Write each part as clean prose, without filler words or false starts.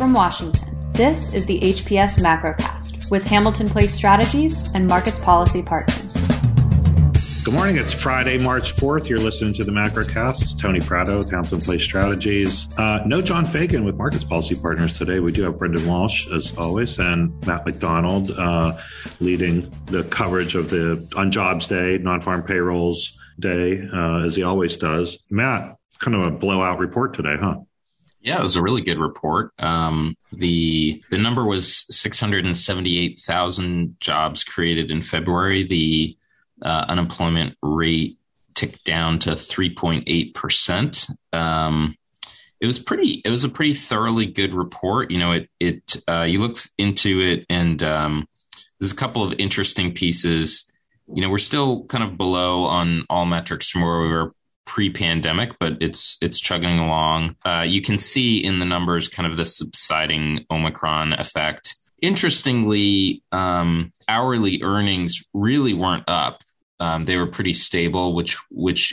From Washington, this is the HPS Macrocast with Hamilton Place Strategies and Markets Policy Partners. Good morning. It's Friday, March 4th. You're listening to the Macrocast. It's Tony Prado with Hamilton Place Strategies. No John Fagan with Markets Policy Partners today. We do have Brendan Walsh, as always, and Matt McDonald leading the coverage of on Jobs Day, non-farm payrolls day, as he always does. Matt, kind of a blowout report today, huh? Yeah, it was a really good report. The number was 678,000 jobs created in February. The unemployment rate ticked down to 3.8%. It was a pretty thoroughly good report. You know, you look into it, and there's a couple of interesting pieces. You know, we're still kind of below on all metrics from where we were pre-pandemic, but it's chugging along. You can see in the numbers kind of the subsiding Omicron effect. Interestingly, hourly earnings really weren't up. They were pretty stable, which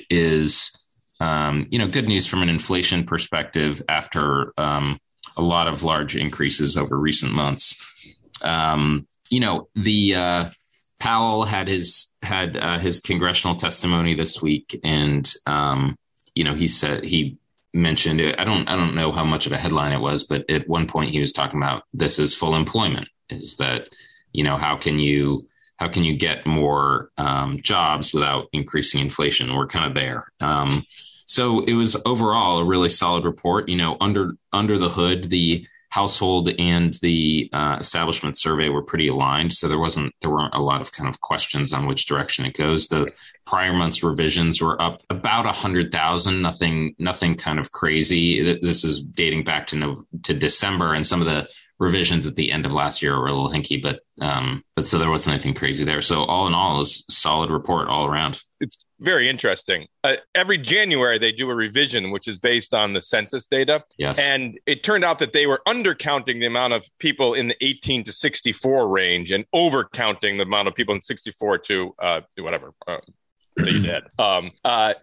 is good news from an inflation perspective after a lot of large increases over recent months. Powell had his congressional testimony this week, and he mentioned it. I don't know how much of a headline it was, but at one point he was talking about this is full employment. Is that, you know, how can you get more jobs without increasing inflation? We're kind of there. So it was overall a really solid report. You know, under the hood, the household and the establishment survey were pretty aligned, so there weren't a lot of kind of questions on which direction it goes. The prior month's revisions were up about 100,000, nothing kind of crazy. This is dating back to December, and some of the revisions at the end of last year were a little hinky, but so there wasn't anything crazy there. So all in all, it was a solid report all around. It's very interesting. Every January, they do a revision, which is based on the census data. Yes. And it turned out that they were undercounting the amount of people in the 18 to 64 range and overcounting the amount of people in 64 to whatever they did. But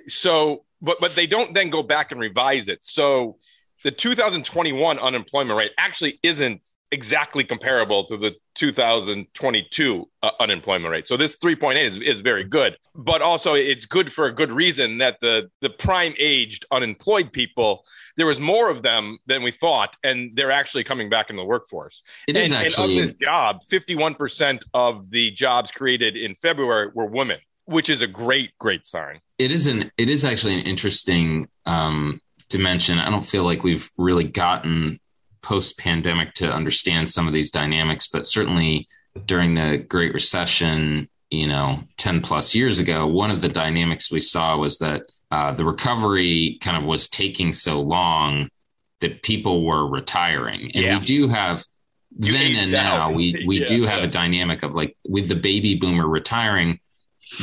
they don't then go back and revise it. So the 2021 unemployment rate actually isn't exactly comparable to the 2022 unemployment rate. So this 3.8 is very good, but also it's good for a good reason that the prime aged unemployed people, there was more of them than we thought, and they're actually coming back in the workforce. And of this job, 51% of the jobs created in February were women, which is a great sign. It is actually an interesting dimension. I don't feel like we've really gotten post-pandemic to understand some of these dynamics, but certainly during the Great Recession, 10 plus years ago, one of the dynamics we saw was that the recovery kind of was taking so long that people were retiring. And we do have then and now, we do have a dynamic of, like, with the baby boomer retiring,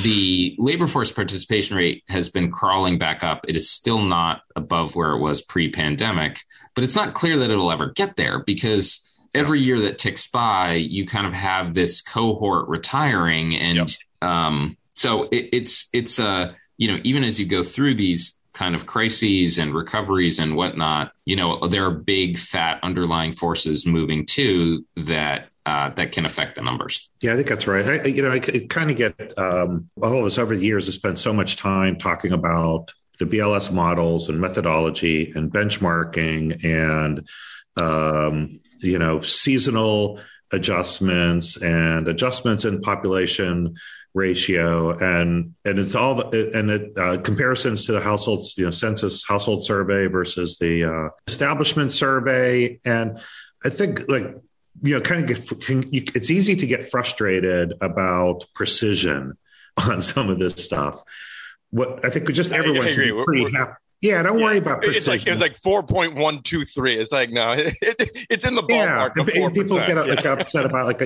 the labor force participation rate has been crawling back up. It is still not above where it was pre-pandemic, but it's not clear that it'll ever get there, because every year that ticks by, you kind of have this cohort retiring. And so it's even as you go through these kind of crises and recoveries and whatnot, there are big fat underlying forces moving to that can affect the numbers. Yeah, I think that's right. I kind of get all of us over the years have spent so much time talking about the BLS models and methodology and benchmarking and, seasonal adjustments and adjustments in population ratio and it's all comparisons to the households, census household survey versus the establishment survey. And I think it's easy to get frustrated about precision on some of this stuff. What I think everyone should be pretty happy. Yeah, don't worry about precision. It's like 4.123. It's like, no, it's in the ballpark. Yeah, and people get upset about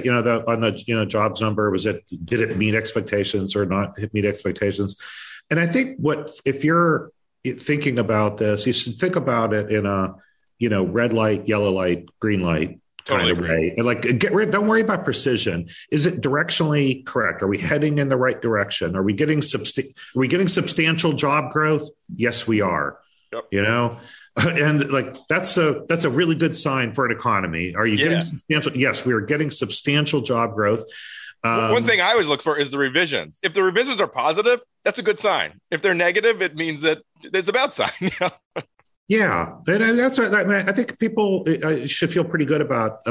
jobs number. Did it meet expectations or not meet expectations? And I think if you're thinking about this, you should think about it in a red light, yellow light, green light kind of way. And don't worry about precision. Is it directionally correct? Are we heading in the right direction? Are we getting substantial job growth? Yes, we are. Yep. And like, that's a really good sign for an economy. Are you getting substantial? Yes, we are getting substantial job growth. One thing I always look for is the revisions. If the revisions are positive, that's a good sign. If they're negative, it means that it's a bad sign. You know? Yeah, that's right. I think people should feel pretty good about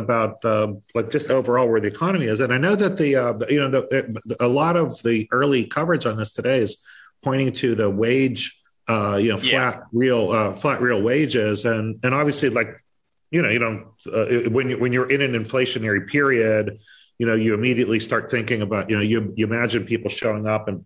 like just overall where the economy is. And I know that a lot of the early coverage on this today is pointing to the wage, flat real wages, and obviously you don't when you're in an inflationary period, you immediately start thinking about you imagine people showing up and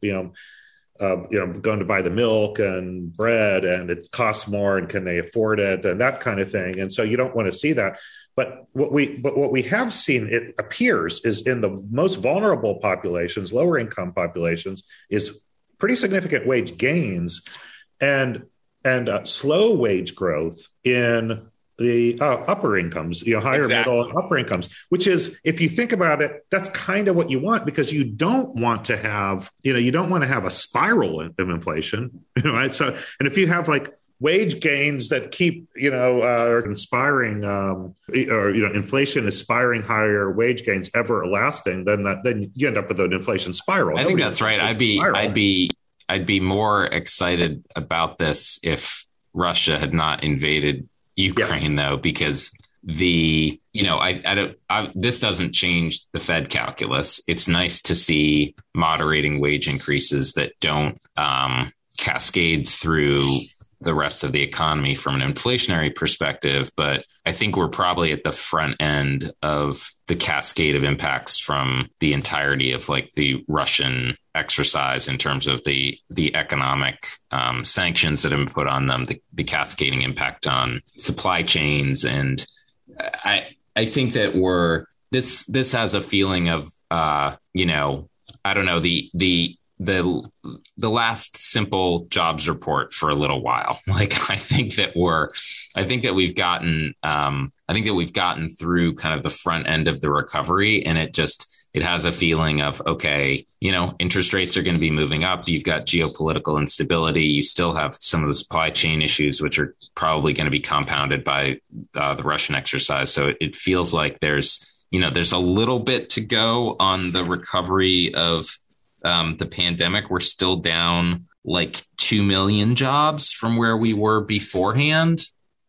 going to buy the milk and bread, and it costs more, and can they afford it, and that kind of thing. And so you don't want to see that. But what we have seen, it appears, is in the most vulnerable populations, lower income populations, is pretty significant wage gains, and slow wage growth in the upper incomes, higher middle and upper incomes, which is, if you think about it, that's kind of what you want, because you don't want to have, you don't want to have a spiral of inflation, right? So, and if you have like wage gains that keep, inflation aspiring higher, wage gains everlasting, then you end up with an inflation spiral. I think that's right. I'd be more excited about this if Russia had not invaded Ukraine, though, because this doesn't change the Fed calculus. It's nice to see moderating wage increases that don't cascade through the rest of the economy from an inflationary perspective. But I think we're probably at the front end of the cascade of impacts from the entirety of like the Russian exercise in terms of the economic sanctions that have been put on them, the cascading impact on supply chains. And I think that this has a feeling of, I don't know, the last simple jobs report for a little while. Like, I think that we've gotten through kind of the front end of the recovery, and it has a feeling of, okay, interest rates are going to be moving up. You've got geopolitical instability. You still have some of the supply chain issues, which are probably going to be compounded by the Russian exercise. So it feels like there's a little bit to go on the recovery of the pandemic. We're still down like 2 million jobs from where we were beforehand.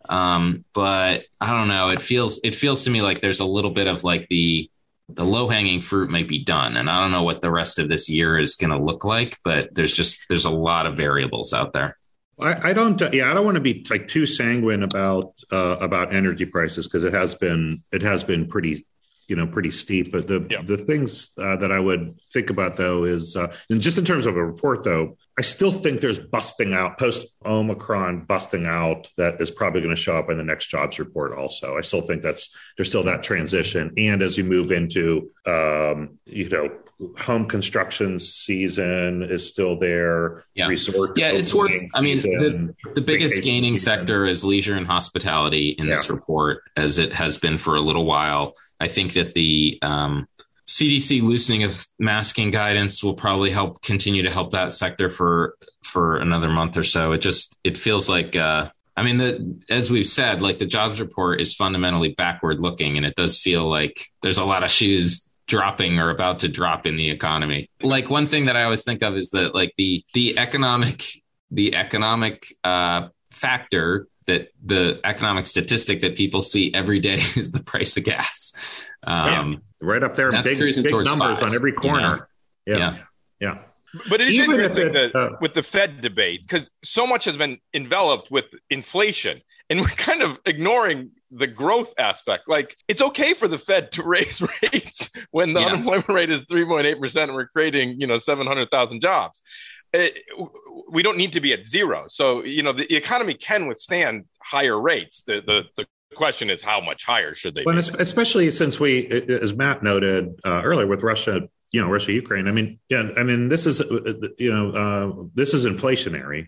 But I don't know. It feels to me like there's a little bit of like the low hanging fruit might be done. And I don't know what the rest of this year is going to look like, but there's a lot of variables out there. I don't want to be like too sanguine about energy prices, because it has been pretty, pretty steep. But the things that I would think about, though, is and just in terms of a report, though, I still think there's post Omicron busting out that is probably going to show up in the next jobs report. Also, I still think there's still that transition. And as you move into, home construction season is still there. Yeah. Resort. Yeah. It's worth, I mean, the biggest gaining sector is leisure and hospitality in this report, as it has been for a little while. I think that the, CDC loosening of masking guidance will probably continue to help that sector for another month or so. It feels like, as we've said, like the jobs report is fundamentally backward looking, and it does feel like there's a lot of shoes dropping or about to drop in the economy. Like, one thing that I always think of is that like the economic factor, that the economic statistic that people see every day is the price of gas. Right up there. That's big numbers on every corner. Yeah. But it is interesting with the Fed debate, because so much has been enveloped with inflation, and we're kind of ignoring the growth aspect. Like, it's okay for the Fed to raise rates when the unemployment rate is 3.8% and we're creating, 700,000 jobs. We don't need to be at zero. So, the economy can withstand higher rates. The question is, how much higher should they be? Especially since as Matt noted earlier, with Russia, Russia, Ukraine. This is inflationary.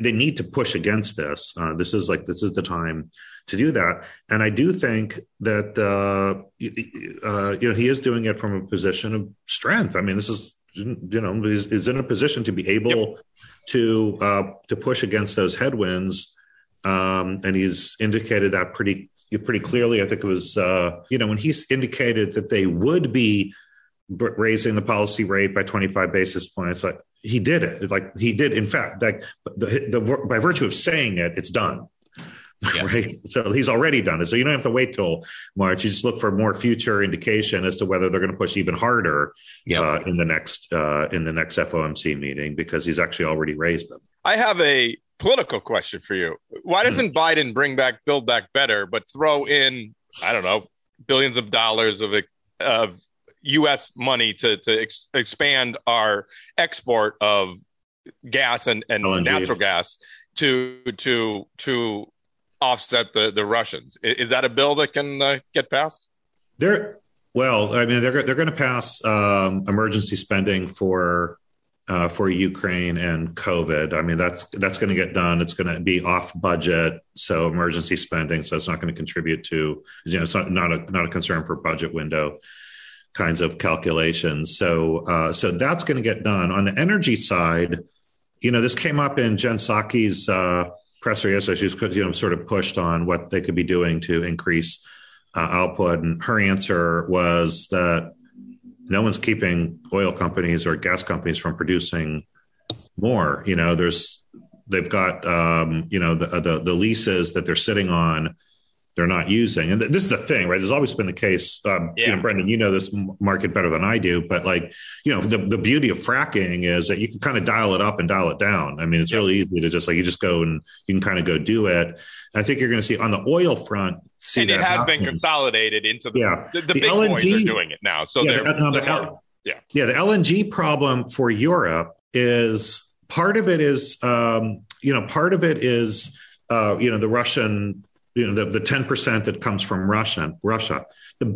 They need to push against this. This is the time to do that. And I do think that, he is doing it from a position of strength. I mean, this is, he's in a position to be able to push against those headwinds. And he's indicated that pretty clearly. I think it was, when he's indicated that they would be raising the policy rate by 25 basis points, like he did it. Like he did, in fact, like the by virtue of saying it, it's done. Yes. Right? So he's already done it. So you don't have to wait till March. You just look for more future indication as to whether they're going to push even harder in the next FOMC meeting, because he's actually already raised them. I have a political question for you. Why doesn't Biden Build Back Better, but throw in, I don't know, billions of dollars of U.S. money to expand our export of gas and LNG. Natural gas to offset the Russians? Is that a bill that can get passed? They're going to pass emergency spending for Ukraine and COVID. I mean, that's going to get done. It's going to be off budget, so emergency spending. So it's not going to contribute to, it's not a concern for budget window kinds of calculations. So that's going to get done. On the energy side, this came up in Jen Psaki's presser yesterday. She was, sort of pushed on what they could be doing to increase output, and her answer was that no one's keeping oil companies or gas companies from producing more. They've got the leases that they're sitting on. They're not using. And this is the thing, right? It's always been the case. Brendan, you know this market better than I do, but the beauty of fracking is that you can kind of dial it up and dial it down. I mean, it's really easy to just you just go and you can kind of go do it. I think you're going to see on the oil front. Been consolidated into the big LNG boys are doing it now. So the LNG problem for Europe is part of it is the Russian. The 10% that comes from Russia. The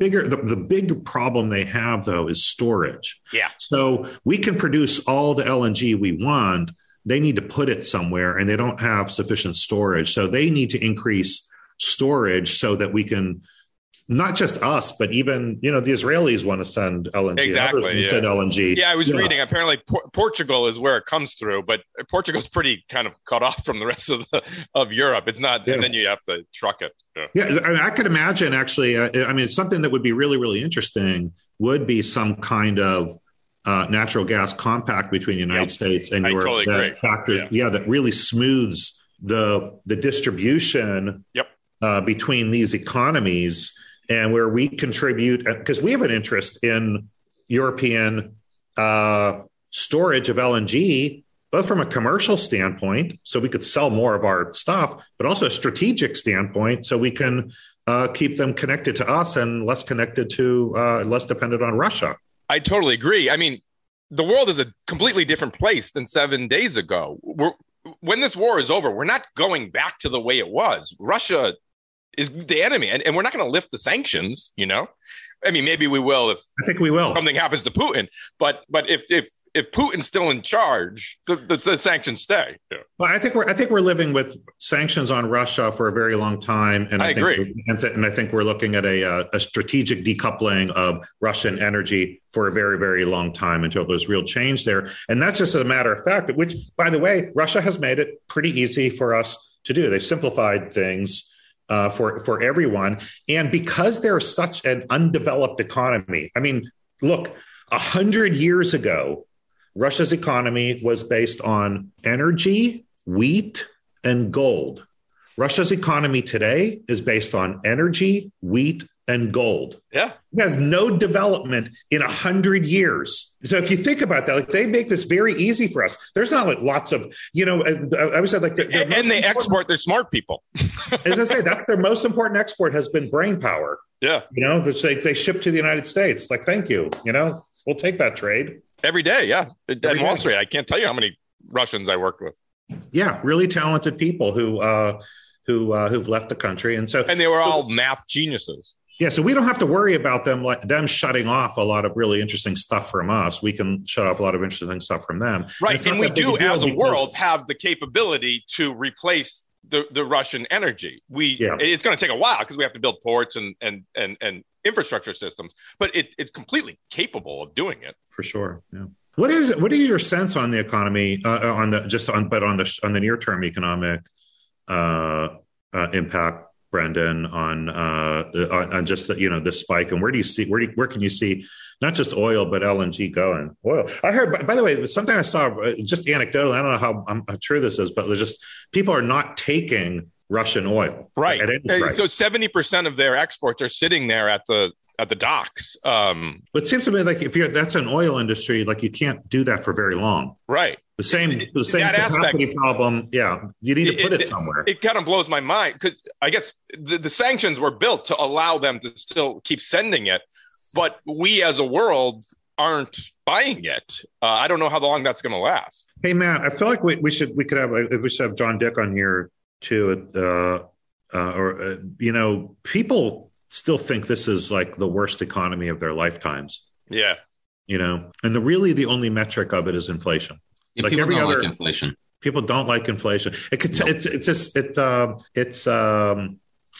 big problem they have, though, is storage. Yeah. So we can produce all the LNG we want. They need to put it somewhere, and they don't have sufficient storage. So they need to increase storage so that we can, not just us, but even, the Israelis want to send LNG. Exactly. Send LNG. Yeah, I was reading. Apparently, Portugal is where it comes through, but Portugal's pretty kind of cut off from the rest of Europe. It's not, and then you have to truck it. Yeah, I mean, I could imagine, actually, something that would be really, really interesting would be some kind of natural gas compact between the United States and Europe. Totally agree. Factors, that really smooths the distribution between these economies. And where we contribute, because we have an interest in European storage of LNG, both from a commercial standpoint, so we could sell more of our stuff, but also a strategic standpoint, so we can keep them connected to us and less connected to, less dependent on Russia. I totally agree. I mean, the world is a completely different place than 7 days ago. When this war is over, we're not going back to the way it was. Russia is the enemy. And we're not going to lift the sanctions, I mean, maybe we will if something happens to Putin. But if Putin's still in charge, the sanctions stay. Yeah. Well, I think we're living with sanctions on Russia for a very long time. And I agree. And I think we're looking at a strategic decoupling of Russian energy for a very, very long time until there's real change there. And that's just a matter of fact, which, by the way, Russia has made it pretty easy for us to do. They've simplified things for everyone. And because they're such an undeveloped economy, I mean, look, 100 years ago, Russia's economy was based on energy, wheat, and gold. Russia's economy today is based on energy, wheat, and gold. Yeah. It has no development in 100 years. So if you think about that, like, they make this very easy for us. There's not like lots of, I always said, like, they export their smart people. As I say, that's their most important export has been brain power. Yeah. Which they ship to the United States. Like, thank you. We'll take that trade. Every day. Yeah. Every Wall Street. I can't tell you how many Russians I worked with. Yeah. Really talented people who've left the country. And they were all math geniuses. Yeah, so we don't have to worry about them shutting off a lot of really interesting stuff from us. We can shut off a lot of interesting stuff from them. Right, and we do, as a world, have the capability to replace the Russian energy. It's going to take a while because we have to build ports and infrastructure systems, but it's completely capable of doing it. For sure, yeah. What is your sense on the economy on the near term economic impact, Brendan, on just the, this spike, and where can you see not just oil but LNG going? Oil. I heard, by the way, something I saw just anecdotally. I don't know how true this is, but there's just people are not taking Russian oil, right? At any price. So 70% of their exports are sitting there at the docks. But it seems to me like that's an oil industry, like you can't do that for very long. Right. The same capacity aspect, problem. Yeah. You need to put it somewhere. It kind of blows my mind because I guess the sanctions were built to allow them to still keep sending it. But we as a world aren't buying it. I don't know how long that's going to last. Hey, Matt, I feel like we should have John Dick on here too. People still think this is like the worst economy of their lifetimes. Yeah. And the only metric of it is inflation. Yeah, like people don't like inflation. It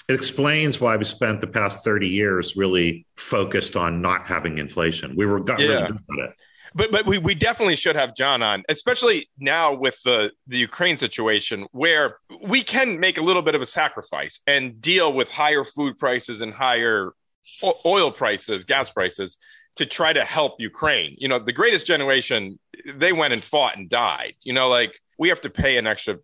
explains why we spent the past 30 years really focused on not having inflation. We were really good at it. But we definitely should have John on, especially now with the Ukraine situation, where we can make a little bit of a sacrifice and deal with higher food prices and higher oil prices, gas prices, to try to help Ukraine. The greatest generation, they went and fought and died. We have to pay an extra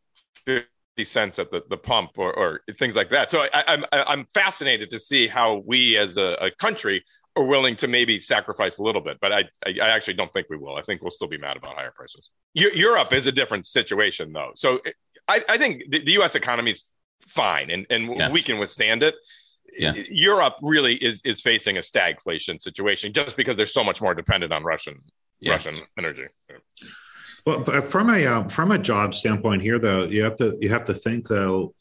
50 cents at the pump or things like that. So I'm fascinated to see how we as a country are willing to maybe sacrifice a little bit, but I actually don't think we will. I think we'll still be mad about higher prices. Europe is a different situation, though. So I think the U.S. economy is fine, and we can withstand it. Yeah. Europe really is facing a stagflation situation just because they're so much more dependent on Russian energy. Yeah. Well, from a job standpoint here, though, you have to think, though,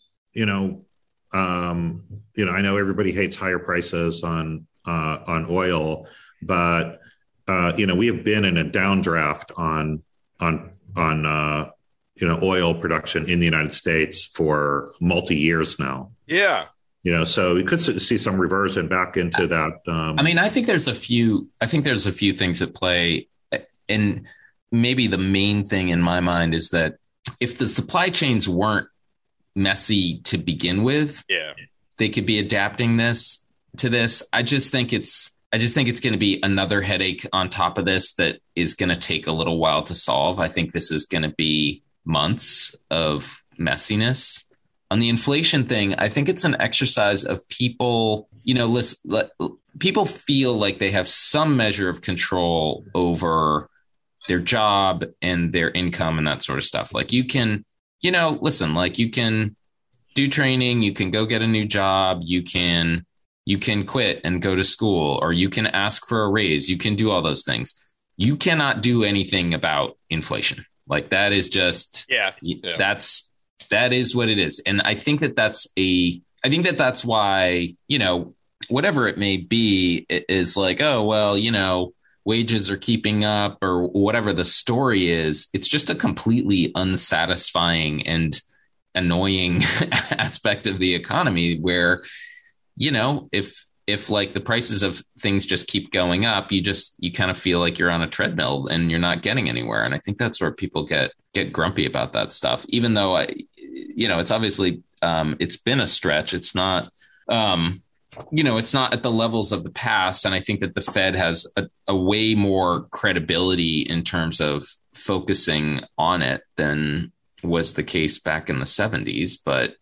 I know everybody hates higher prices on oil, but we have been in a downdraft on oil production in the United States for multi years now. Yeah, so we could see some reversion back into that. I think there's a few things at play, and maybe the main thing in my mind is that if the supply chains weren't messy to begin with, they could be adapting to this. I just think it's going to be another headache on top of this that is going to take a little while to solve. I think this is going to be months of messiness. On the inflation thing, I think it's an exercise of people, people feel like they have some measure of control over their job and their income and that sort of stuff. Like you can, you can do training, you can go get a new job, you can quit and go to school, or you can ask for a raise. You can do all those things. You cannot do anything about inflation. Like that is just, that is what it is. And I think that's why, whatever it may be, it is like, oh, well, wages are keeping up or whatever the story is. It's just a completely unsatisfying and annoying aspect of the economy where, if like the prices of things just keep going up, you kind of feel like you're on a treadmill and you're not getting anywhere. And I think that's where people get grumpy about that stuff, even though it's obviously, it's been a stretch. It's not, it's not at the levels of the past. And I think that the Fed has a way more credibility in terms of focusing on it than was the case back in the 70s. But,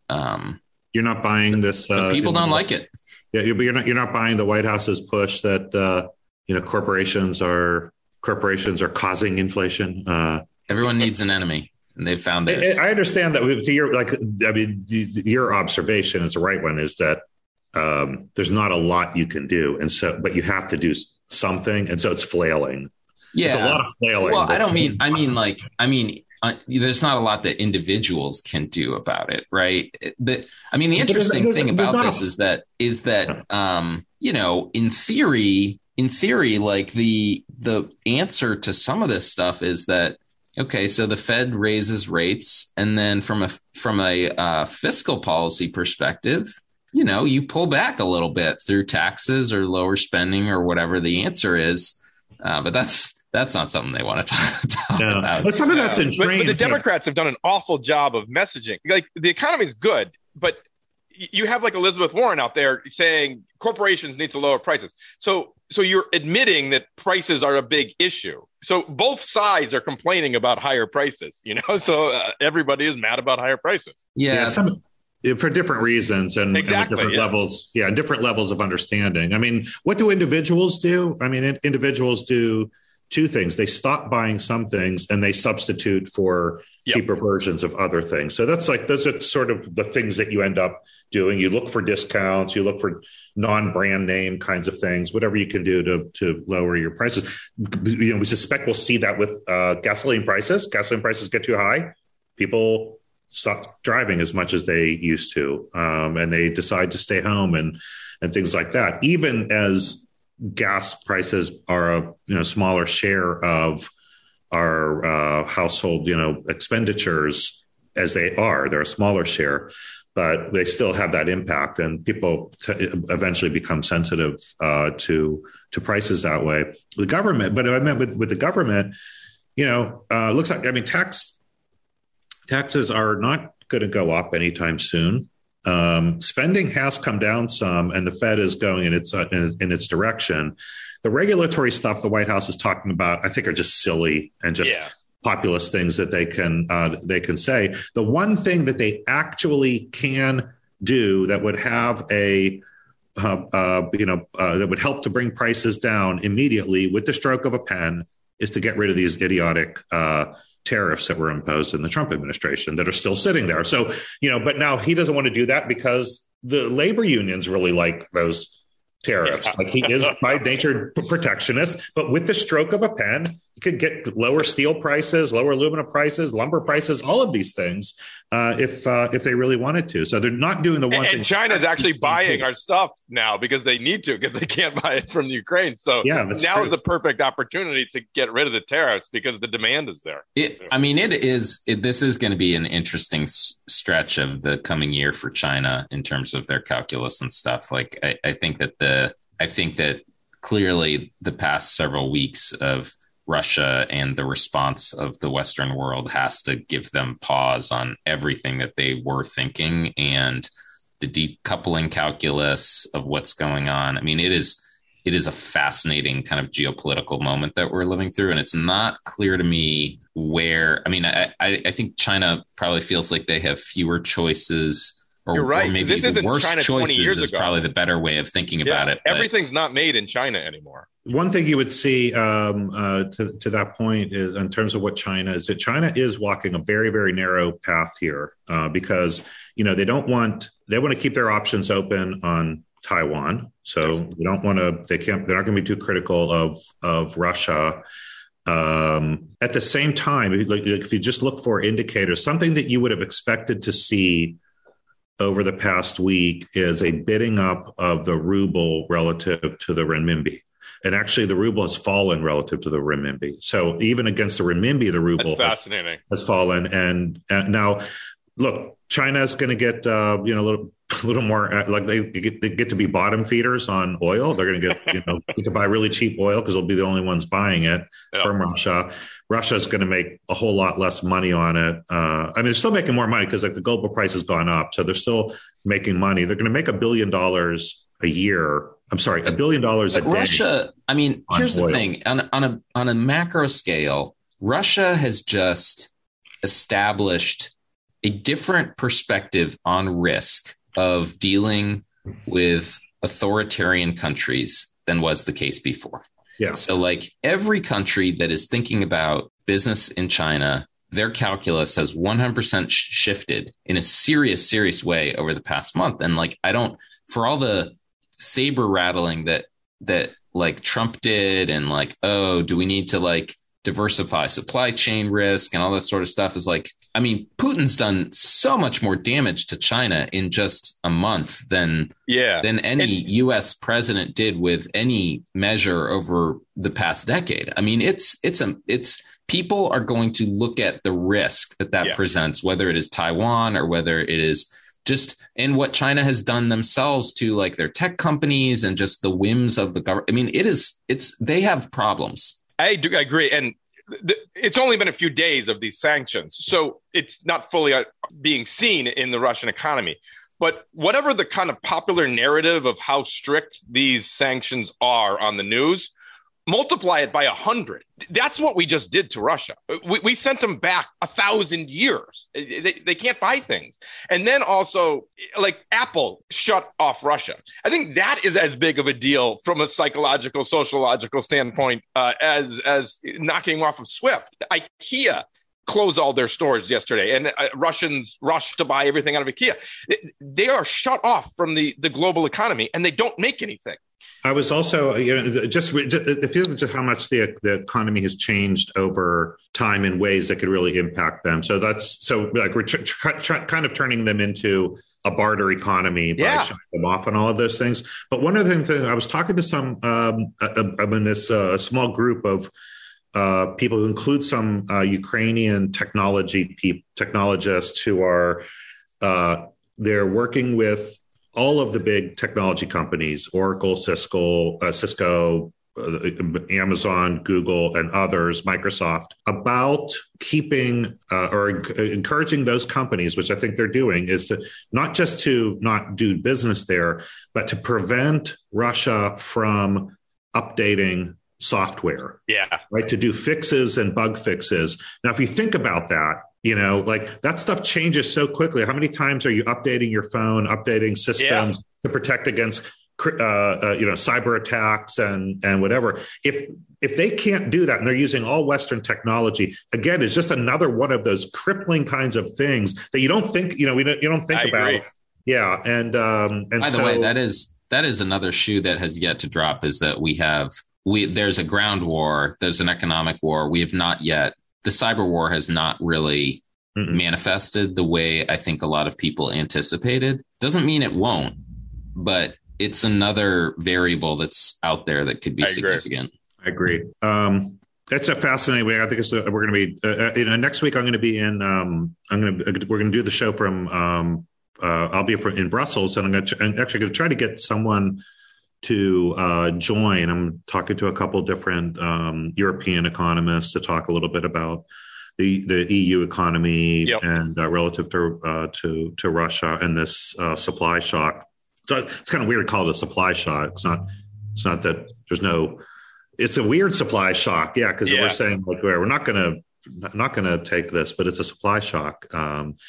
you're not buying this. People don't like it. Yeah, you're not buying the White House's push that corporations are causing inflation. Everyone needs an enemy, and they've found this. I understand that. Your observation is the right one. Is that there's not a lot you can do, and so but you have to do something, and so it's flailing. Yeah, it's a lot of flailing. Well, there's not a lot that individuals can do about it, right? The interesting thing about this is that in theory, like the answer to some of this stuff is that okay, so the Fed raises rates, and then from a fiscal policy perspective, you pull back a little bit through taxes or lower spending or whatever the answer is, but that's. that's not something they want to talk about. But some of that's a drain. But the Democrats have done an awful job of messaging. Like, the economy is good, but you have like Elizabeth Warren out there saying corporations need to lower prices. So you're admitting that prices are a big issue. So both sides are complaining about higher prices, you know, so everybody is mad about higher prices. Yeah. For different reasons and different levels. Yeah. And different levels of understanding. I mean, what do individuals do? I mean, individuals do two things. They stop buying some things and they substitute for cheaper versions of other things. So that's like, those are sort of the things that you end up doing. You look for discounts, you look for non-brand name kinds of things, whatever you can do to lower your prices. You know, we suspect we'll see that with gasoline prices. Gasoline prices get too high. People stop driving as much as they used to, and they decide to stay home and things like that. Even as gas prices are a smaller share of our household expenditures, as they are, they're a smaller share, but they still have that impact, and people eventually become sensitive to prices that way. The government, but I meant with the government, looks like, I mean, taxes are not going to go up anytime soon. Spending has come down some, and the Fed is going in its direction. The regulatory stuff the White House is talking about, I think, are just silly and just populist things that they can say. The one thing that they actually can do that would have that would help to bring prices down immediately with the stroke of a pen is to get rid of these idiotic tariffs that were imposed in the Trump administration that are still sitting there. So, but now he doesn't want to do that because the labor unions really like those tariffs. Yeah. Like, he is by nature protectionist, but with the stroke of a pen, you could get lower steel prices, lower aluminum prices, lumber prices, all of these things if they really wanted to. So they're not doing the one thing. And China's actually buying our stuff now because they need to, because they can't buy it from Ukraine. So now is the perfect opportunity to get rid of the tariffs because the demand is there. This is going to be an interesting stretch of the coming year for China in terms of their calculus and stuff. Like, I think that clearly the past several weeks of Russia and the response of the Western world has to give them pause on everything that they were thinking, and the decoupling calculus of what's going on. I mean, it is a fascinating kind of geopolitical moment that we're living through. And it's not clear to me where, I mean, I think China probably feels like they have fewer choices. You're right. Or maybe the worst choices is probably the better way of thinking about it. Everything's not made in China anymore. One thing you would see to that point is, in terms of what China is, that China is walking a very, very narrow path here because, they want to keep their options open on Taiwan. So they don't want to, they're not going to be too critical of Russia. At the same time, if you just look for indicators, something that you would have expected to see over the past week is a bidding up of the ruble relative to the renminbi. And actually, the ruble has fallen relative to the renminbi. So even against the renminbi, the ruble has fallen. And now, look, China is going to get a little more, like, they get to be bottom feeders on oil. They're going to get get to buy really cheap oil because they'll be the only ones buying it from Russia. Russia's going to make a whole lot less money on it. They're still making more money because, like, the global price has gone up, so they're still making money. They're going to make $1 billion a year. I'm sorry, $1 billion a day. Russia. I mean, here's the thing: on a macro scale, Russia has just established a different perspective on risk of dealing with authoritarian countries than was the case before. Yeah. So, like, every country that is thinking about business in China, their calculus has 100% shifted in a serious, serious way over the past month. And, like, I don't, for all the saber rattling that like Trump did, and like, oh, do we need to like diversify supply chain risk and all that sort of stuff, is like, I mean, Putin's done so much more damage to China in just a month than any U.S. president did with any measure over the past decade. I mean, it's people are going to look at the risk that presents, whether it is Taiwan or whether it is just in what China has done themselves to, like, their tech companies and just the whims of the government. I mean, they have problems. I do agree. And it's only been a few days of these sanctions, so it's not fully being seen in the Russian economy. But whatever the kind of popular narrative of how strict these sanctions are on the news, multiply it by 100. That's what we just did to Russia. We sent them back 1,000 years. They can't buy things. And then also, like, Apple shut off Russia. I think that is as big of a deal from a psychological, sociological standpoint as knocking off of SWIFT. IKEA closed all their stores yesterday, and Russians rushed to buy everything out of IKEA. They are shut off from the global economy, and they don't make anything. I was also, it feels just how much the economy has changed over time in ways that could really impact them. So we're kind of turning them into a barter economy by shutting them off and all of those things. But one other thing, I was talking to small group of people who include some Ukrainian technologists who are they're working with all of the big technology companies, Oracle, Cisco, Amazon, Google, and others, Microsoft, about keeping or encouraging those companies, which I think they're doing, is to not just to not do business there, but to prevent Russia from updating software. Yeah. Right. To do fixes and bug fixes. Now, if you think about that, that stuff changes so quickly. How many times are you updating your phone, updating systems to protect against, cyber attacks and whatever? If they can't do that and they're using all Western technology, again, it's just another one of those crippling kinds of things that you don't think, you don't think about. Agree. Yeah. And by the way, that is another shoe that has yet to drop, is that there's a ground war. There's an economic war. We have not yet. The cyber war has not really manifested the way I think a lot of people anticipated. Doesn't mean it won't, but it's another variable that's out there that could be significant. I agree. That's a fascinating way. I think we're going to be next week. I'm going to be in. We're going to do the show from. I'll be in Brussels, and I'm actually going to try to get someone to join. I'm talking to a couple different European economists to talk a little bit about the EU economy and relative to Russia and this supply shock. So it's kind of weird to call it a supply shock. It's not that there's no. It's a weird supply shock, because we're saying like we're not going to take this, but it's a supply shock. And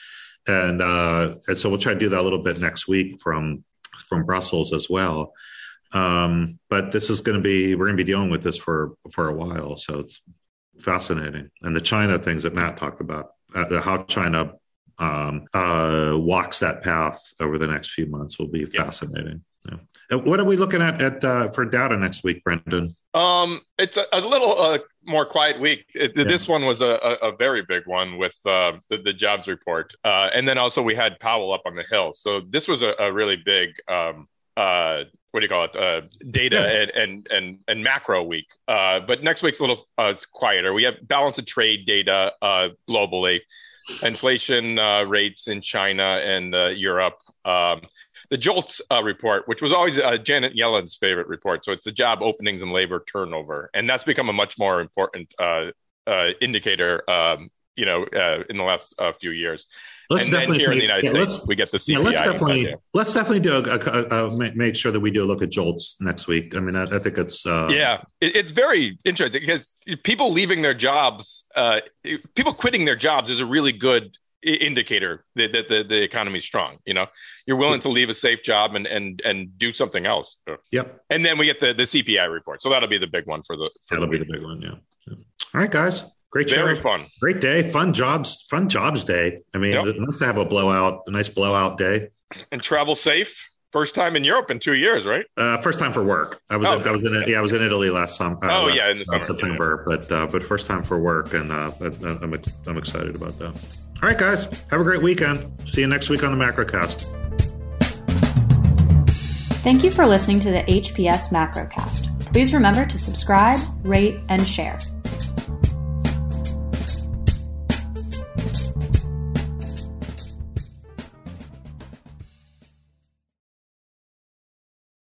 so we'll try to do that a little bit next week from Brussels as well. But this is we're going to be dealing with this for a while. So it's fascinating. And the China things that Matt talked about, how China walks that path over the next few months will be fascinating. Yeah. What are we looking at for data next week, Brendan? It's a little more quiet week. This one was a very big one with the jobs report. And then also we had Powell up on the Hill. So this was a really big data and macro week. But next week's a little quieter. We have balance of trade data globally, inflation rates in China and Europe. The JOLTS report, which was always Janet Yellen's favorite report. So it's the job openings and labor turnover. And that's become a much more important indicator in the last few years. Let's, in the United States, we get the CPI. Let's definitely do make sure that we do a look at JOLTS next week. I mean, I think it's... It's very interesting because people quitting their jobs is a really good indicator that the economy is strong. You're willing to leave a safe job and do something else. Yep. And then we get the CPI report. So that'll be the big one for the week. All right, guys. Great show. Very fun. Great day. Fun jobs day. I mean, it's nice to have a nice blowout day. And travel safe. First time in Europe in 2 years, right? First time for work. I was in Italy last summer. September, but first time for work, and I'm excited about that. All right, guys, have a great weekend. See you next week on the Macrocast. Thank you for listening to the HPS Macrocast. Please remember to subscribe, rate, and share.